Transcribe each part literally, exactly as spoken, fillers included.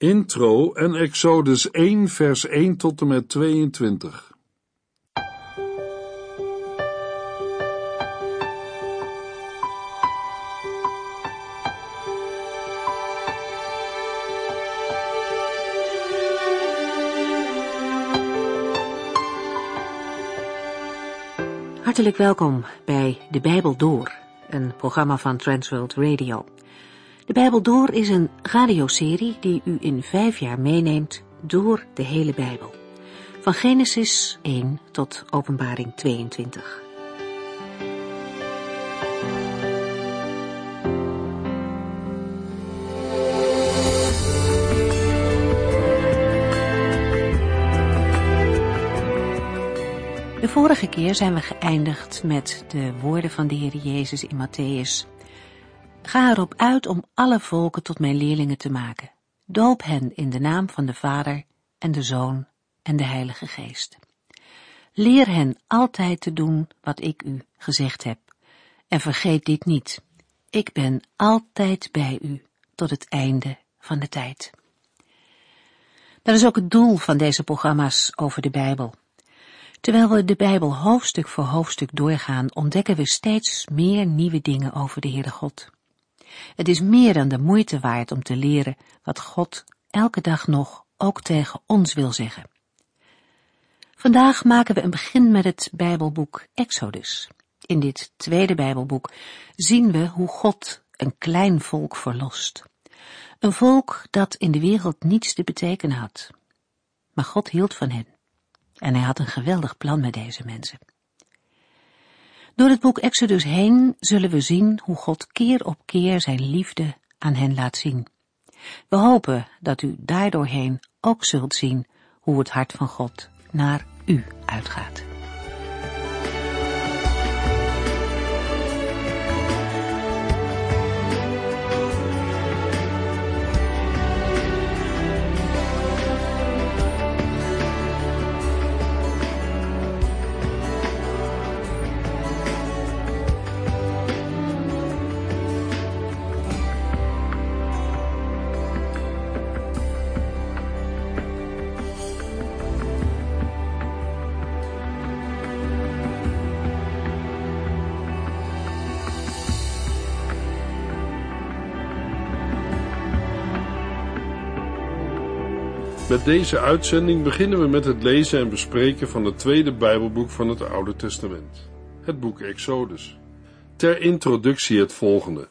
Intro en Exodus één vers één tot en met tweeëntwintig. Hartelijk welkom bij De Bijbel Door, een programma van Transworld Radio. De Bijbel Door is een radioserie die u in vijf jaar meeneemt door de hele Bijbel. Van Genesis één tot Openbaring tweeëntwintig. De vorige keer zijn we geëindigd met de woorden van de Heer Jezus in Matteüs. Ga erop uit om alle volken tot mijn leerlingen te maken. Doop hen in de naam van de Vader en de Zoon en de Heilige Geest. Leer hen altijd te doen wat ik u gezegd heb. En vergeet dit niet. Ik ben altijd bij u tot het einde van de tijd. Dat is ook het doel van deze programma's over de Bijbel. Terwijl we de Bijbel hoofdstuk voor hoofdstuk doorgaan, ontdekken we steeds meer nieuwe dingen over de Heere God. Het is meer dan de moeite waard om te leren wat God elke dag nog ook tegen ons wil zeggen. Vandaag maken we een begin met het Bijbelboek Exodus. In dit tweede Bijbelboek zien we hoe God een klein volk verlost. Een volk dat in de wereld niets te betekenen had. Maar God hield van hen. En hij had een geweldig plan met deze mensen. Door het boek Exodus heen zullen we zien hoe God keer op keer zijn liefde aan hen laat zien. We hopen dat u daardoorheen ook zult zien hoe het hart van God naar u uitgaat. Met deze uitzending beginnen we met het lezen en bespreken van het tweede Bijbelboek van het Oude Testament, het boek Exodus. Ter introductie het volgende.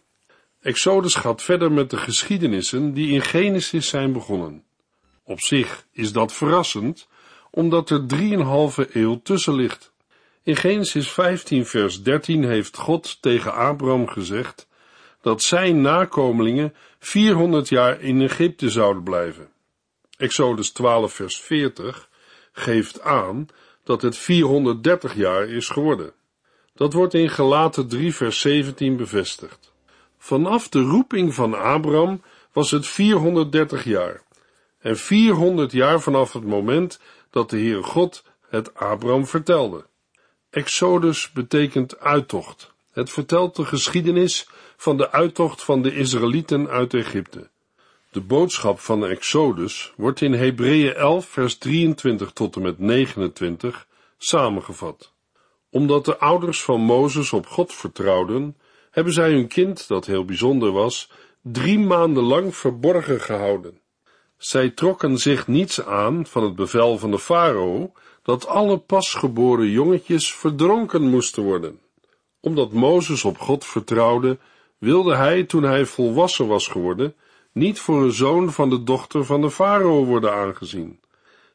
Exodus gaat verder met de geschiedenissen die in Genesis zijn begonnen. Op zich is dat verrassend, omdat er drieënhalve eeuw tussen ligt. In Genesis vijftien vers dertien heeft God tegen Abraham gezegd dat zijn nakomelingen vierhonderd jaar in Egypte zouden blijven. Exodus twaalf vers veertig geeft aan dat het vierhonderddertig jaar is geworden. Dat wordt in Galaten drie vers zeventien bevestigd. Vanaf de roeping van Abraham was het vierhonderddertig jaar en vierhonderd jaar vanaf het moment dat de Heere God het Abraham vertelde. Exodus betekent uittocht. Het vertelt de geschiedenis van de uittocht van de Israëlieten uit Egypte. De boodschap van Exodus wordt in Hebreeën elf vers drieëntwintig tot en met negenentwintig samengevat. Omdat de ouders van Mozes op God vertrouwden, hebben zij hun kind, dat heel bijzonder was, drie maanden lang verborgen gehouden. Zij trokken zich niets aan van het bevel van de farao dat alle pasgeboren jongetjes verdronken moesten worden. Omdat Mozes op God vertrouwde, wilde hij, toen hij volwassen was geworden, niet voor een zoon van de dochter van de farao worden aangezien.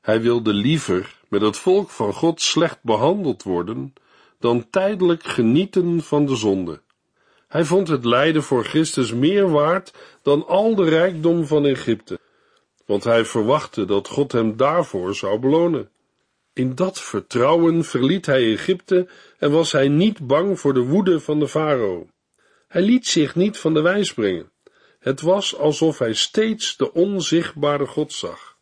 Hij wilde liever met het volk van God slecht behandeld worden, dan tijdelijk genieten van de zonde. Hij vond het lijden voor Christus meer waard dan al de rijkdom van Egypte, want hij verwachtte dat God hem daarvoor zou belonen. In dat vertrouwen verliet hij Egypte en was hij niet bang voor de woede van de farao. Hij liet zich niet van de wijs brengen. Het was alsof hij steeds de onzichtbare God zag.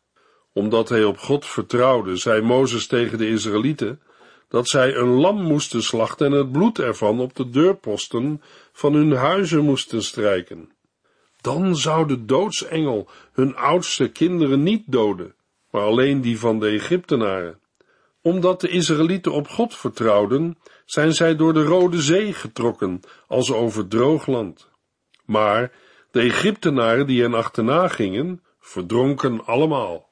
Omdat hij op God vertrouwde, zei Mozes tegen de Israëlieten dat zij een lam moesten slachten en het bloed ervan op de deurposten van hun huizen moesten strijken. Dan zou de doodsengel hun oudste kinderen niet doden, maar alleen die van de Egyptenaren. Omdat de Israëlieten op God vertrouwden, zijn zij door de Rode Zee getrokken, als over droog land. Maar de Egyptenaren die hen achterna gingen, verdronken allemaal.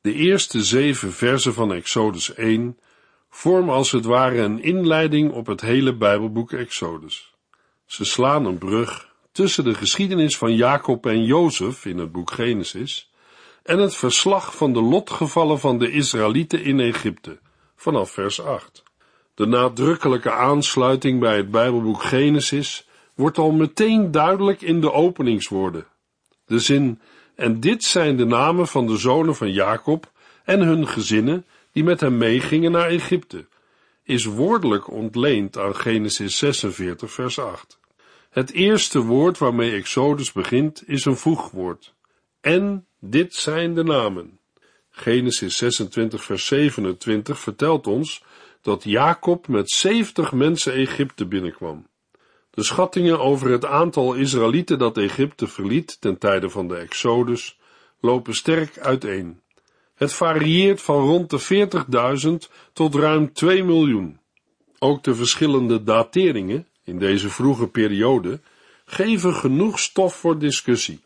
De eerste zeven verzen van Exodus één vormen als het ware een inleiding op het hele Bijbelboek Exodus. Ze slaan een brug tussen de geschiedenis van Jacob en Jozef in het boek Genesis en het verslag van de lotgevallen van de Israëlieten in Egypte, vanaf vers acht. De nadrukkelijke aansluiting bij het Bijbelboek Genesis wordt al meteen duidelijk in de openingswoorden. De zin, en dit zijn de namen van de zonen van Jacob en hun gezinnen die met hem meegingen naar Egypte, is woordelijk ontleend aan Genesis zesenveertig, vers acht. Het eerste woord waarmee Exodus begint is een voegwoord. En dit zijn de namen. Genesis zesentwintig, vers zevenentwintig vertelt ons dat Jacob met zeventig mensen Egypte binnenkwam. De schattingen over het aantal Israëlieten dat Egypte verliet ten tijde van de Exodus lopen sterk uiteen. Het varieert van rond de veertigduizend tot ruim twee miljoen. Ook de verschillende dateringen in deze vroege periode geven genoeg stof voor discussie.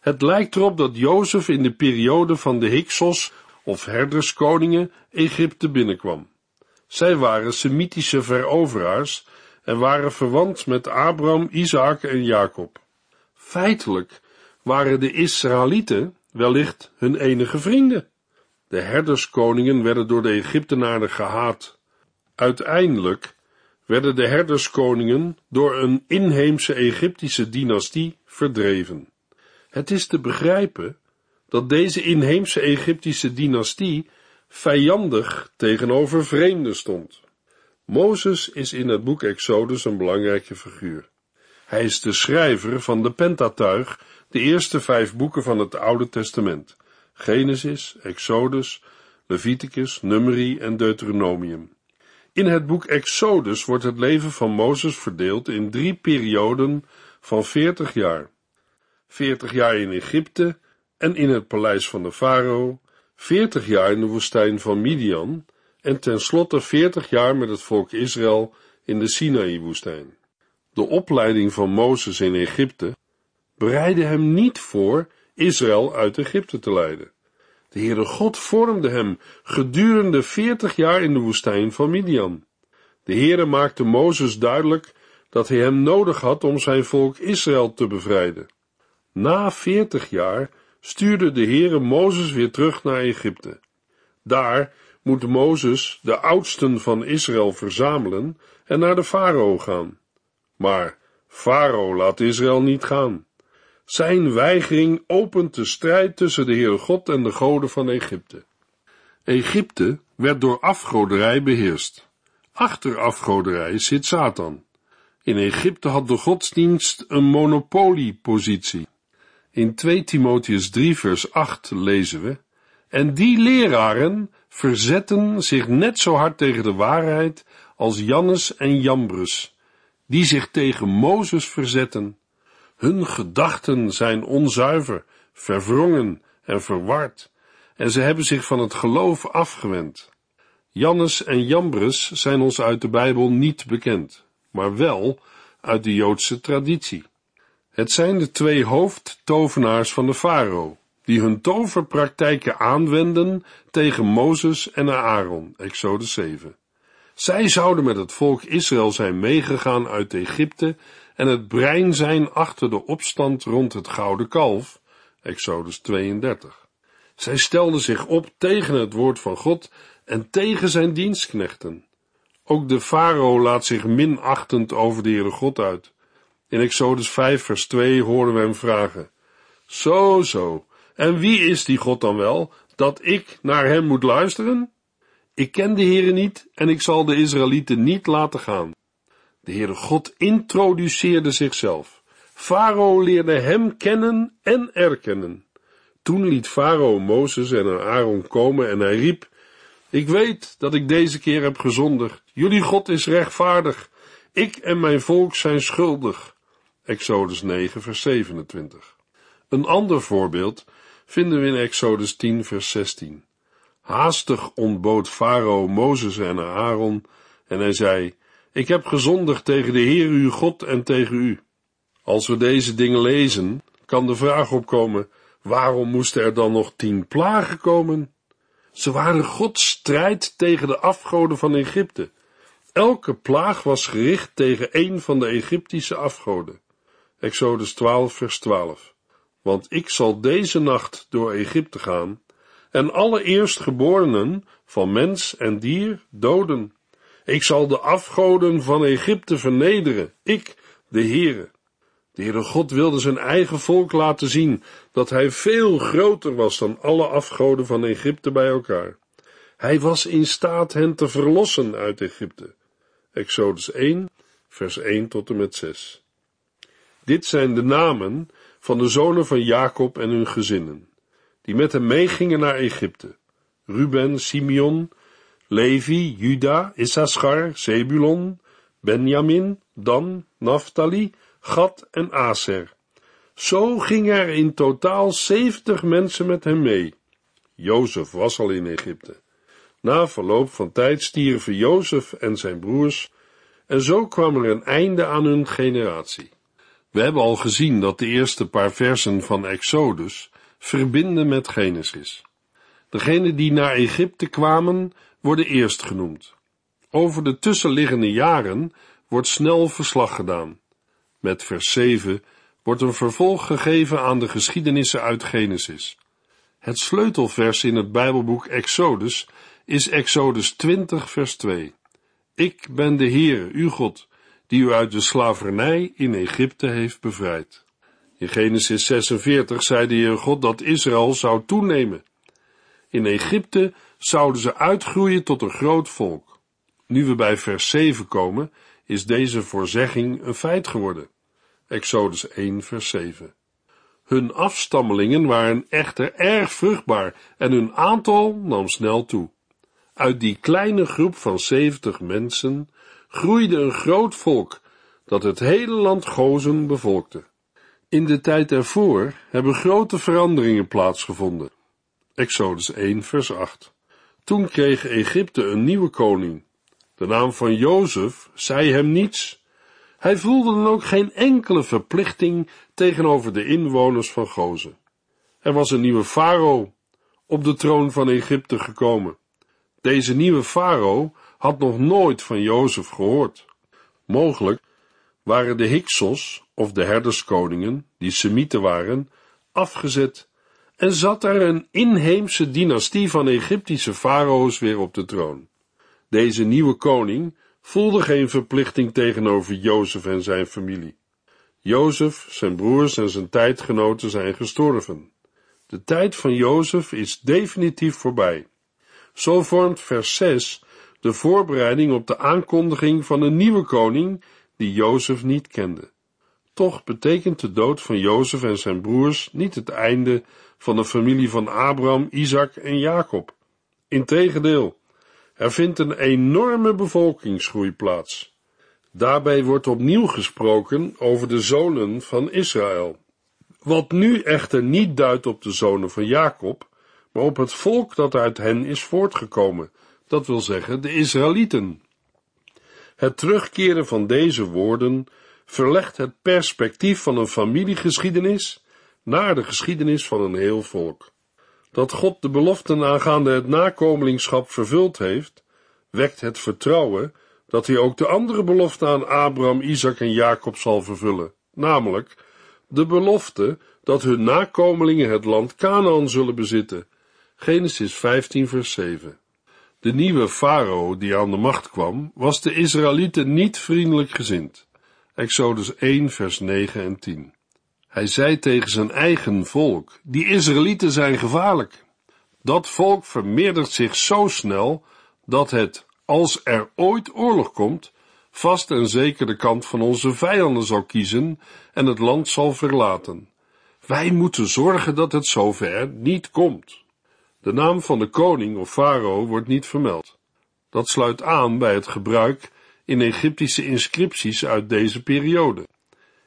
Het lijkt erop dat Jozef in de periode van de Hyksos of herderskoningen Egypte binnenkwam. Zij waren Semitische veroveraars en waren verwant met Abraham, Isaac en Jacob. Feitelijk waren de Israëlieten wellicht hun enige vrienden. De herderskoningen werden door de Egyptenaren gehaat. Uiteindelijk werden de herderskoningen door een inheemse Egyptische dynastie verdreven. Het is te begrijpen dat deze inheemse Egyptische dynastie vijandig tegenover vreemden stond. Mozes is in het boek Exodus een belangrijke figuur. Hij is de schrijver van de Pentateuch, de eerste vijf boeken van het Oude Testament: Genesis, Exodus, Leviticus, Numeri en Deuteronomium. In het boek Exodus wordt het leven van Mozes verdeeld in drie perioden van veertig jaar. veertig jaar in Egypte en in het paleis van de farao, veertig jaar in de woestijn van Midian en tenslotte veertig jaar met het volk Israël in de Sinaï-woestijn. De opleiding van Mozes in Egypte bereidde hem niet voor Israël uit Egypte te leiden. De Heere God vormde hem gedurende veertig jaar in de woestijn van Midian. De Heere maakte Mozes duidelijk dat hij hem nodig had om zijn volk Israël te bevrijden. Na veertig jaar stuurde de Heere Mozes weer terug naar Egypte. Daar moet Mozes de oudsten van Israël verzamelen en naar de farao gaan. Maar farao laat Israël niet gaan. Zijn weigering opent de strijd tussen de Heere God en de goden van Egypte. Egypte werd door afgoderij beheerst. Achter afgoderij zit Satan. In Egypte had de godsdienst een monopoliepositie. In twee Timotheus drie vers acht lezen we, en die leraren verzetten zich net zo hard tegen de waarheid als Jannes en Jambres, die zich tegen Mozes verzetten. Hun gedachten zijn onzuiver, verwrongen en verward, en ze hebben zich van het geloof afgewend. Jannes en Jambres zijn ons uit de Bijbel niet bekend, maar wel uit de Joodse traditie. Het zijn de twee hoofdtovenaars van de farao, die hun toverpraktijken aanwenden tegen Mozes en Aaron, Exodus zeven. Zij zouden met het volk Israël zijn meegegaan uit Egypte en het brein zijn achter de opstand rond het gouden kalf, Exodus tweeëndertig. Zij stelden zich op tegen het woord van God en tegen zijn dienstknechten. Ook de farao laat zich minachtend over de Heere God uit. In Exodus vijf vers twee horen we hem vragen, Zo, zo, en wie is die God dan wel, dat ik naar hem moet luisteren? Ik ken de Heere niet en ik zal de Israëlieten niet laten gaan. De Heere God introduceerde zichzelf. Farao leerde hem kennen en erkennen. Toen liet farao Mozes en Aaron komen en hij riep, Ik weet dat ik deze keer heb gezondigd. Jullie God is rechtvaardig. Ik en mijn volk zijn schuldig. Exodus negen vers zevenentwintig. Een ander voorbeeld vinden we in Exodus tien, vers zestien. Haastig ontbood Farao Mozes en Aaron, en hij zei, ik heb gezondigd tegen de Heer uw God en tegen u. Als we deze dingen lezen, kan de vraag opkomen, waarom moesten er dan nog tien plagen komen? Ze waren Gods strijd tegen de afgoden van Egypte. Elke plaag was gericht tegen één van de Egyptische afgoden. Exodus twaalf, vers twaalf. Want ik zal deze nacht door Egypte gaan en alle eerstgeborenen van mens en dier doden. Ik zal de afgoden van Egypte vernederen, ik, de Heere. De Heere God wilde zijn eigen volk laten zien dat hij veel groter was dan alle afgoden van Egypte bij elkaar. Hij was in staat hen te verlossen uit Egypte. Exodus één, vers één tot en met zes. Dit zijn de namen van de zonen van Jacob en hun gezinnen, die met hem meegingen naar Egypte. Ruben, Simeon, Levi, Juda, Issachar, Zebulon, Benjamin, Dan, Naphtali, Gad en Aser. Zo gingen er in totaal zeventig mensen met hem mee. Jozef was al in Egypte. Na verloop van tijd stierven Jozef en zijn broers, en zo kwam er een einde aan hun generatie. We hebben al gezien dat de eerste paar versen van Exodus verbinden met Genesis. Degenen die naar Egypte kwamen, worden eerst genoemd. Over de tussenliggende jaren wordt snel verslag gedaan. Met vers zeven wordt een vervolg gegeven aan de geschiedenissen uit Genesis. Het sleutelvers in het Bijbelboek Exodus is Exodus twintig, vers twee. Ik ben de Heer, uw God, die u uit de slavernij in Egypte heeft bevrijd. In Genesis zesenveertig zei de Heer God dat Israël zou toenemen. In Egypte zouden ze uitgroeien tot een groot volk. Nu we bij vers zeven komen, is deze voorzegging een feit geworden. Exodus één, vers zeven. Hun afstammelingen waren echter erg vruchtbaar en hun aantal nam snel toe. Uit die kleine groep van zeventig mensen groeide een groot volk dat het hele land Gozen bevolkte. In de tijd ervoor hebben grote veranderingen plaatsgevonden. Exodus één, vers acht. Toen kreeg Egypte een nieuwe koning. De naam van Jozef zei hem niets. Hij voelde dan ook geen enkele verplichting tegenover de inwoners van Gozen. Er was een nieuwe farao op de troon van Egypte gekomen. Deze nieuwe farao had nog nooit van Jozef gehoord. Mogelijk waren de Hyksos, of de herderskoningen, die Semieten waren, afgezet en zat er een inheemse dynastie van Egyptische farao's weer op de troon. Deze nieuwe koning voelde geen verplichting tegenover Jozef en zijn familie. Jozef, zijn broers en zijn tijdgenoten zijn gestorven. De tijd van Jozef is definitief voorbij. Zo vormt vers zes de voorbereiding op de aankondiging van een nieuwe koning die Jozef niet kende. Toch betekent de dood van Jozef en zijn broers niet het einde van de familie van Abraham, Isaac en Jacob. Integendeel, er vindt een enorme bevolkingsgroei plaats. Daarbij wordt opnieuw gesproken over de zonen van Israël, wat nu echter niet duidt op de zonen van Jacob, maar op het volk dat uit hen is voortgekomen, dat wil zeggen de Israëlieten. Het terugkeren van deze woorden verlegt het perspectief van een familiegeschiedenis naar de geschiedenis van een heel volk. Dat God de beloften aangaande het nakomelingschap vervuld heeft, wekt het vertrouwen dat hij ook de andere belofte aan Abraham, Isaac en Jacob zal vervullen, namelijk de belofte dat hun nakomelingen het land Kanaan zullen bezitten. Genesis vijftien, vers zeven. De nieuwe farao die aan de macht kwam, was de Israëlieten niet vriendelijk gezind. Exodus één, vers negen en tien. Hij zei tegen zijn eigen volk, die Israëlieten zijn gevaarlijk. Dat volk vermeerdert zich zo snel, dat het, als er ooit oorlog komt, vast en zeker de kant van onze vijanden zal kiezen en het land zal verlaten. Wij moeten zorgen dat het zover niet komt. De naam van de koning of farao wordt niet vermeld. Dat sluit aan bij het gebruik in Egyptische inscripties uit deze periode.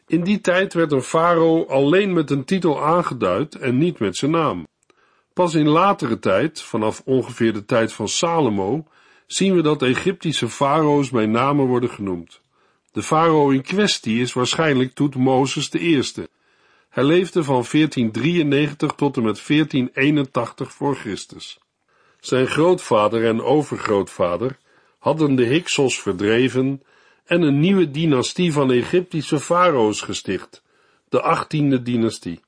In die tijd werd een farao alleen met een titel aangeduid en niet met zijn naam. Pas in latere tijd, vanaf ongeveer de tijd van Salomo, zien we dat Egyptische farao's bij namen worden genoemd. De farao in kwestie is waarschijnlijk Thoetmosis de Eerste. Hij leefde van veertien drieënnegentig tot en met veertien eenentachtig voor Christus. Zijn grootvader en overgrootvader hadden de Hyksos verdreven en een nieuwe dynastie van Egyptische farao's gesticht, de achttiende dynastie.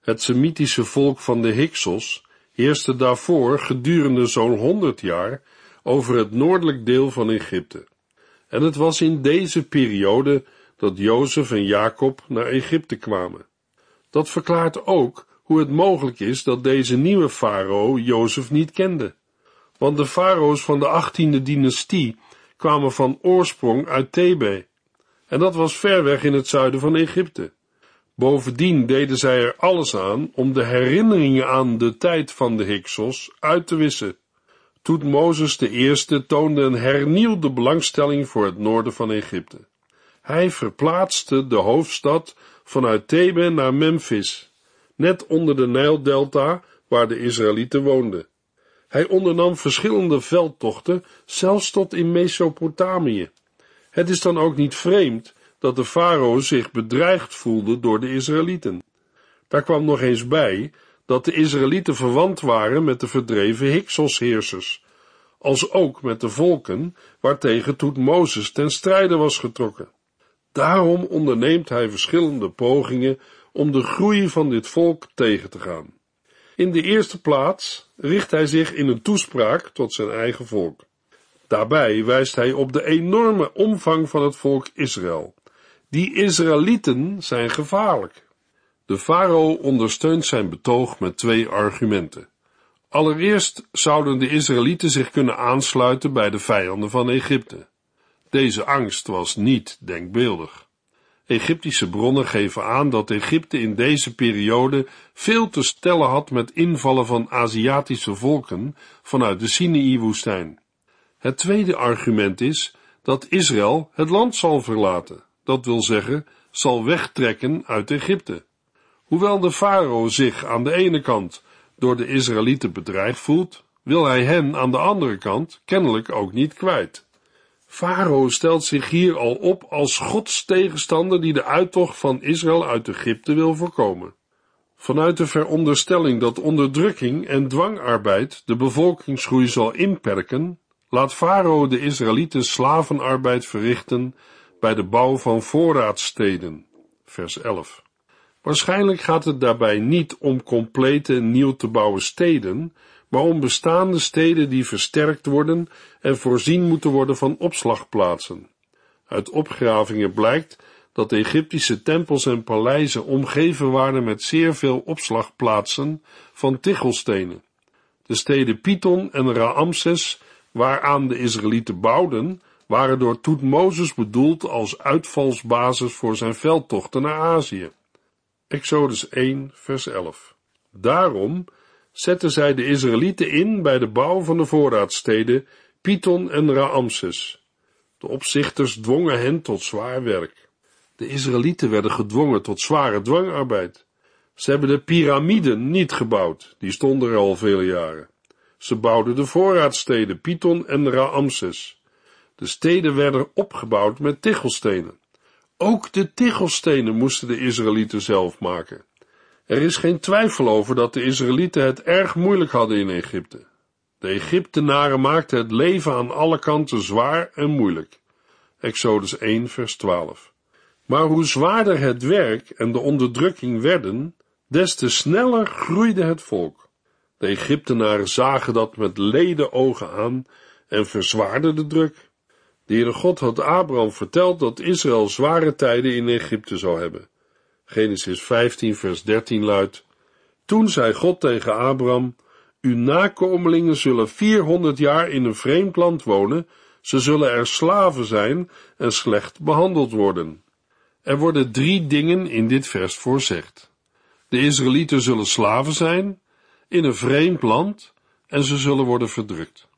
Het Semitische volk van de Hyksos heerste daarvoor gedurende zo'n honderd jaar over het noordelijk deel van Egypte. En het was in deze periode dat Jozef en Jacob naar Egypte kwamen. Dat verklaart ook hoe het mogelijk is dat deze nieuwe farao Jozef niet kende. Want de farao's van de achttiende dynastie kwamen van oorsprong uit Thebe, en dat was ver weg in het zuiden van Egypte. Bovendien deden zij er alles aan om de herinneringen aan de tijd van de Hyksos uit te wissen. Thoetmosis de Eerste toonde een hernieuwde belangstelling voor het noorden van Egypte. Hij verplaatste de hoofdstad vanuit Thebe naar Memphis, net onder de Nijldelta waar de Israëlieten woonden. Hij ondernam verschillende veldtochten, zelfs tot in Mesopotamië. Het is dan ook niet vreemd dat de farao zich bedreigd voelde door de Israëlieten. Daar kwam nog eens bij dat de Israëlieten verwant waren met de verdreven Hyksos-heersers, als ook met de volken waartegen Thoetmosis ten strijde was getrokken. Daarom onderneemt hij verschillende pogingen om de groei van dit volk tegen te gaan. In de eerste plaats richt hij zich in een toespraak tot zijn eigen volk. Daarbij wijst hij op de enorme omvang van het volk Israël. Die Israëlieten zijn gevaarlijk. De farao ondersteunt zijn betoog met twee argumenten. Allereerst zouden de Israëlieten zich kunnen aansluiten bij de vijanden van Egypte. Deze angst was niet denkbeeldig. Egyptische bronnen geven aan dat Egypte in deze periode veel te stellen had met invallen van Aziatische volken vanuit de Sinaï-woestijn. Het tweede argument is dat Israël het land zal verlaten, dat wil zeggen, zal wegtrekken uit Egypte. Hoewel de farao zich aan de ene kant door de Israëlieten bedreigd voelt, wil hij hen aan de andere kant kennelijk ook niet kwijt. Farao stelt zich hier al op als Gods tegenstander die de uittocht van Israël uit Egypte wil voorkomen. Vanuit de veronderstelling dat onderdrukking en dwangarbeid de bevolkingsgroei zal inperken, laat farao de Israëlieten slavenarbeid verrichten bij de bouw van voorraadsteden, vers elf. Waarschijnlijk gaat het daarbij niet om complete nieuw te bouwen steden, maar om bestaande steden die versterkt worden en voorzien moeten worden van opslagplaatsen. Uit opgravingen blijkt dat Egyptische tempels en paleizen omgeven waren met zeer veel opslagplaatsen van tichelstenen. De steden Python en Raamses, waaraan de Israëlieten bouwden, waren door Thoetmosis bedoeld als uitvalsbasis voor zijn veldtochten naar Azië. Exodus één, vers elf. Daarom zetten zij de Israëlieten in bij de bouw van de voorraadsteden Python en Raamses. De opzichters dwongen hen tot zwaar werk. De Israëlieten werden gedwongen tot zware dwangarbeid. Ze hebben de piramiden niet gebouwd, die stonden er al vele jaren. Ze bouwden de voorraadsteden Python en Raamses. De steden werden opgebouwd met tichelstenen. Ook de tichelstenen moesten de Israëlieten zelf maken. Er is geen twijfel over dat de Israëlieten het erg moeilijk hadden in Egypte. De Egyptenaren maakten het leven aan alle kanten zwaar en moeilijk. Exodus één, vers twaalf. Maar hoe zwaarder het werk en de onderdrukking werden, des te sneller groeide het volk. De Egyptenaren zagen dat met leden ogen aan en verzwaarden de druk. De Heere God had Abraham verteld dat Israël zware tijden in Egypte zou hebben. Genesis vijftien, vers dertien luidt: Toen zei God tegen Abraham: Uw nakomelingen zullen vierhonderd jaar in een vreemd land wonen, ze zullen er slaven zijn en slecht behandeld worden. Er worden drie dingen in dit vers voorzegd. De Israëlieten zullen slaven zijn, in een vreemd land, en ze zullen worden verdrukt.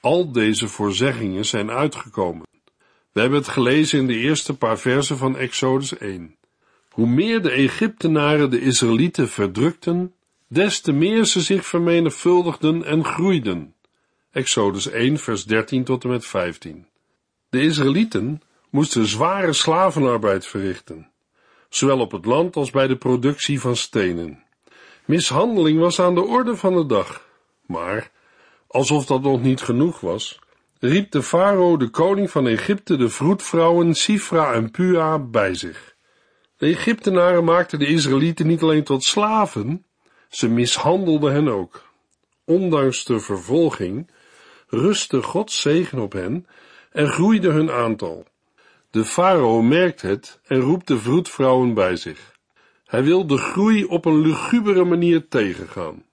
Al deze voorzeggingen zijn uitgekomen. We hebben het gelezen in de eerste paar versen van Exodus één. Hoe meer de Egyptenaren de Israëlieten verdrukten, des te meer ze zich vermenigvuldigden en groeiden. Exodus één, vers dertien tot en met vijftien. De Israëlieten moesten zware slavenarbeid verrichten, zowel op het land als bij de productie van stenen. Mishandeling was aan de orde van de dag, maar, alsof dat nog niet genoeg was, riep de farao, de koning van Egypte, de vroedvrouwen Sifra en Pua bij zich. De Egyptenaren maakten de Israëlieten niet alleen tot slaven, ze mishandelden hen ook. Ondanks de vervolging rustte Gods zegen op hen en groeide hun aantal. De farao merkt het en roept de vroedvrouwen bij zich. Hij wil de groei op een lugubere manier tegengaan.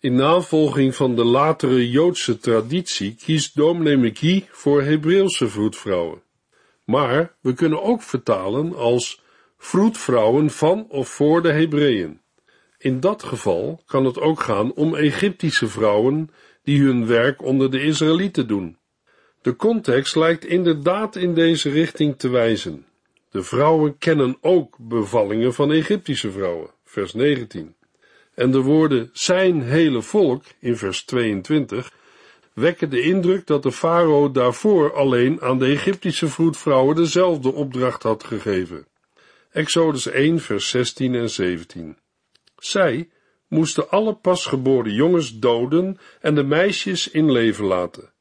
In navolging van de latere Joodse traditie kiest dominee McGee voor Hebreeuwse vroedvrouwen. Maar we kunnen ook vertalen als vroedvrouwen van of voor de Hebreeën. In dat geval kan het ook gaan om Egyptische vrouwen die hun werk onder de Israëlieten doen. De context lijkt inderdaad in deze richting te wijzen. De vrouwen kennen ook bevallingen van Egyptische vrouwen, vers negentien. En de woorden zijn hele volk, in vers tweeëntwintig, wekken de indruk dat de farao daarvoor alleen aan de Egyptische vroedvrouwen dezelfde opdracht had gegeven. Exodus één, vers zestien en zeventien. Zij moesten alle pasgeboren jongens doden en de meisjes in leven laten.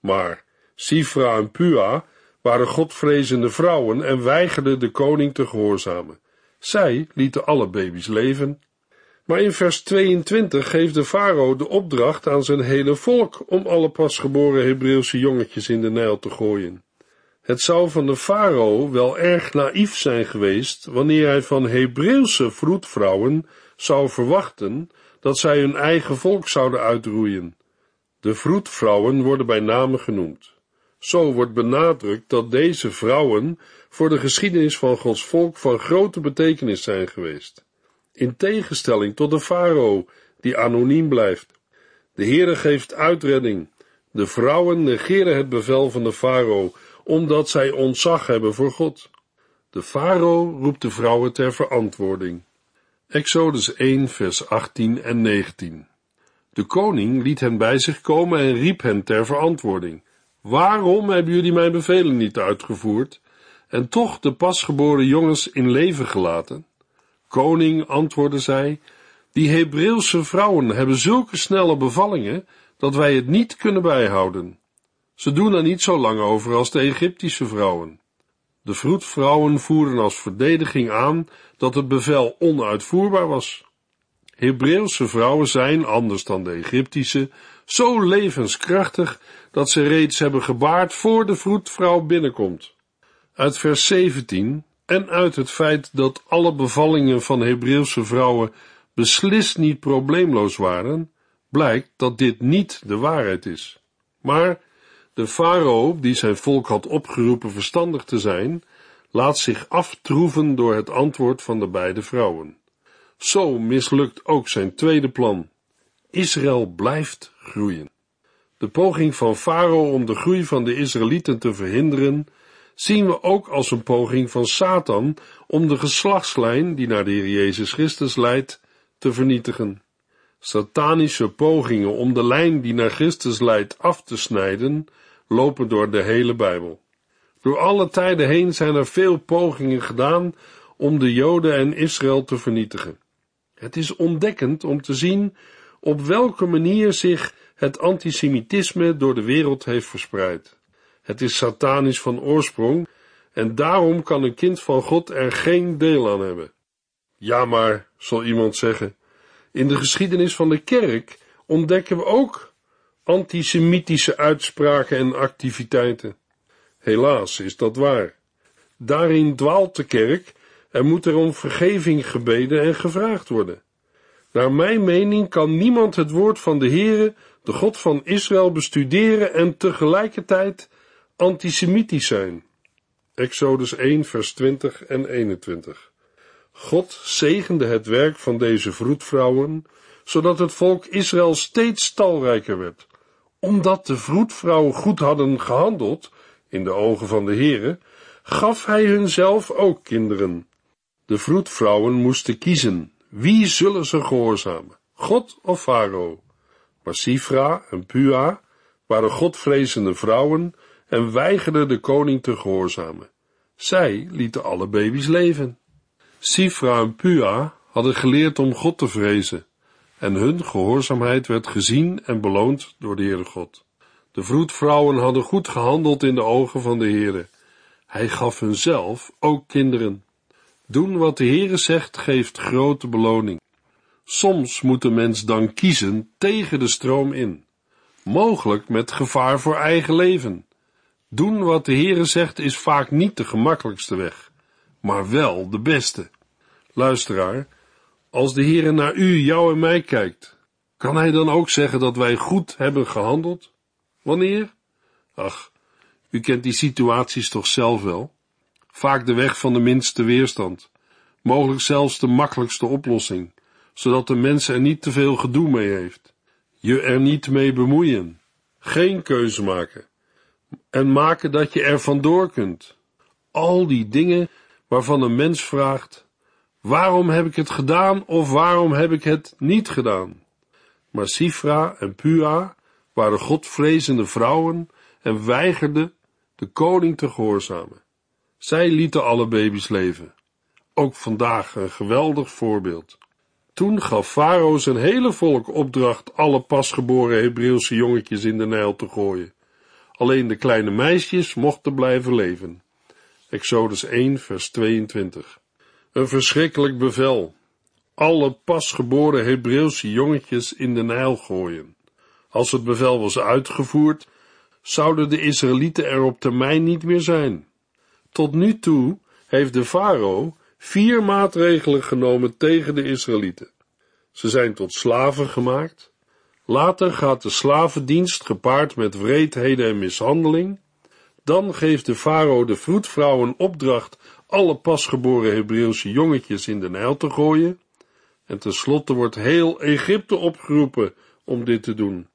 Maar Sifra en Pua waren godvrezende vrouwen en weigerden de koning te gehoorzamen. Zij lieten alle baby's leven. Maar in vers tweeëntwintig geeft de farao de opdracht aan zijn hele volk om alle pasgeboren Hebreeuwse jongetjes in de Nijl te gooien. Het zou van de farao wel erg naïef zijn geweest wanneer hij van Hebreeuwse vroedvrouwen zou verwachten dat zij hun eigen volk zouden uitroeien. De vroedvrouwen worden bij name genoemd. Zo wordt benadrukt dat deze vrouwen voor de geschiedenis van Gods volk van grote betekenis zijn geweest. In tegenstelling tot de farao, die anoniem blijft. De Heere geeft uitredding. De vrouwen negeren het bevel van de farao, omdat zij ontzag hebben voor God. De farao roept de vrouwen ter verantwoording. Exodus één, vers achttien en negentien. De koning liet hen bij zich komen en riep hen ter verantwoording. Waarom hebben jullie mijn bevelen niet uitgevoerd en toch de pasgeboren jongens in leven gelaten? Koning, antwoordde zij, die Hebreeuwse vrouwen hebben zulke snelle bevallingen, dat wij het niet kunnen bijhouden. Ze doen er niet zo lang over als de Egyptische vrouwen. De vroedvrouwen voeren als verdediging aan, dat het bevel onuitvoerbaar was. Hebreeuwse vrouwen zijn, anders dan de Egyptische, zo levenskrachtig, dat ze reeds hebben gebaard voor de vroedvrouw binnenkomt. Uit vers zeventien... en uit het feit dat alle bevallingen van Hebreeuwse vrouwen beslist niet probleemloos waren, blijkt dat dit niet de waarheid is. Maar de farao, die zijn volk had opgeroepen verstandig te zijn, laat zich aftroeven door het antwoord van de beide vrouwen. Zo mislukt ook zijn tweede plan. Israël blijft groeien. De poging van farao om de groei van de Israëlieten te verhinderen, zien we ook als een poging van Satan om de geslachtslijn, die naar de Heer Jezus Christus leidt, te vernietigen. Satanische pogingen om de lijn die naar Christus leidt af te snijden, lopen door de hele Bijbel. Door alle tijden heen zijn er veel pogingen gedaan om de Joden en Israël te vernietigen. Het is ontdekkend om te zien op welke manier zich het antisemitisme door de wereld heeft verspreid. Het is satanisch van oorsprong, en daarom kan een kind van God er geen deel aan hebben. Ja maar, zal iemand zeggen, in de geschiedenis van de kerk ontdekken we ook antisemitische uitspraken en activiteiten. Helaas is dat waar. Daarin dwaalt de kerk en moet er om vergeving gebeden en gevraagd worden. Naar mijn mening kan niemand het woord van de Heere, de God van Israël, bestuderen en tegelijkertijd antisemitisch zijn. Exodus één, vers twintig en eenentwintig. God zegende het werk van deze vroedvrouwen, zodat het volk Israël steeds talrijker werd. Omdat de vroedvrouwen goed hadden gehandeld, in de ogen van de Heere, gaf hij hunzelf ook kinderen. De vroedvrouwen moesten kiezen, wie zullen ze gehoorzamen, God of Farao? Maar Sifra en Pua waren godvrezende vrouwen en weigerden de koning te gehoorzamen. Zij lieten alle baby's leven. Sifra en Pua hadden geleerd om God te vrezen, en hun gehoorzaamheid werd gezien en beloond door de Heere God. De vroedvrouwen hadden goed gehandeld in de ogen van de Heere. Hij gaf hun zelf ook kinderen. Doen wat de Heere zegt, geeft grote beloning. Soms moet de mens dan kiezen tegen de stroom in, mogelijk met gevaar voor eigen leven. Doen wat de Heere zegt is vaak niet de gemakkelijkste weg, maar wel de beste. Luisteraar, als de Heere naar u, jou en mij kijkt, kan hij dan ook zeggen dat wij goed hebben gehandeld? Wanneer? Ach, u kent die situaties toch zelf wel? Vaak de weg van de minste weerstand, mogelijk zelfs de makkelijkste oplossing, zodat de mens er niet te veel gedoe mee heeft. Je er niet mee bemoeien, geen keuze maken en maken dat je er vandoor kunt. Al die dingen waarvan een mens vraagt, waarom heb ik het gedaan of waarom heb ik het niet gedaan? Maar Sifra en Pua waren godvrezende vrouwen en weigerden de koning te gehoorzamen. Zij lieten alle baby's leven. Ook vandaag een geweldig voorbeeld. Toen gaf Farao zijn hele volk opdracht alle pasgeboren Hebreeuwse jongetjes in de Nijl te gooien. Alleen de kleine meisjes mochten blijven leven. Exodus één, vers tweeëntwintig. Een verschrikkelijk bevel. Alle pasgeboren Hebreeuwse jongetjes in de Nijl gooien. Als het bevel was uitgevoerd, zouden de Israëlieten er op termijn niet meer zijn. Tot nu toe heeft de farao vier maatregelen genomen tegen de Israëlieten. Ze zijn tot slaven gemaakt. Later gaat de slavendienst gepaard met wreedheden en mishandeling. Dan geeft de farao de vroedvrouwen opdracht alle pasgeboren Hebreeuwse jongetjes in de Nijl te gooien. En tenslotte wordt heel Egypte opgeroepen om dit te doen.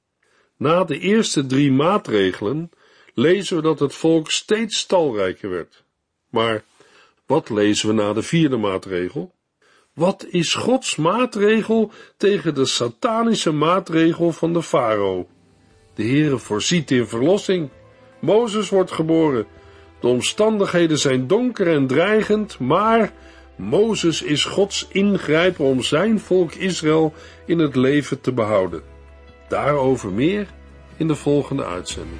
Na de eerste drie maatregelen lezen we dat het volk steeds talrijker werd. Maar wat lezen we na de vierde maatregel? Wat is Gods maatregel tegen de satanische maatregel van de farao? De Heere voorziet in verlossing. Mozes wordt geboren. De omstandigheden zijn donker en dreigend, maar Mozes is Gods ingrijpen om zijn volk Israël in het leven te behouden. Daarover meer in de volgende uitzending.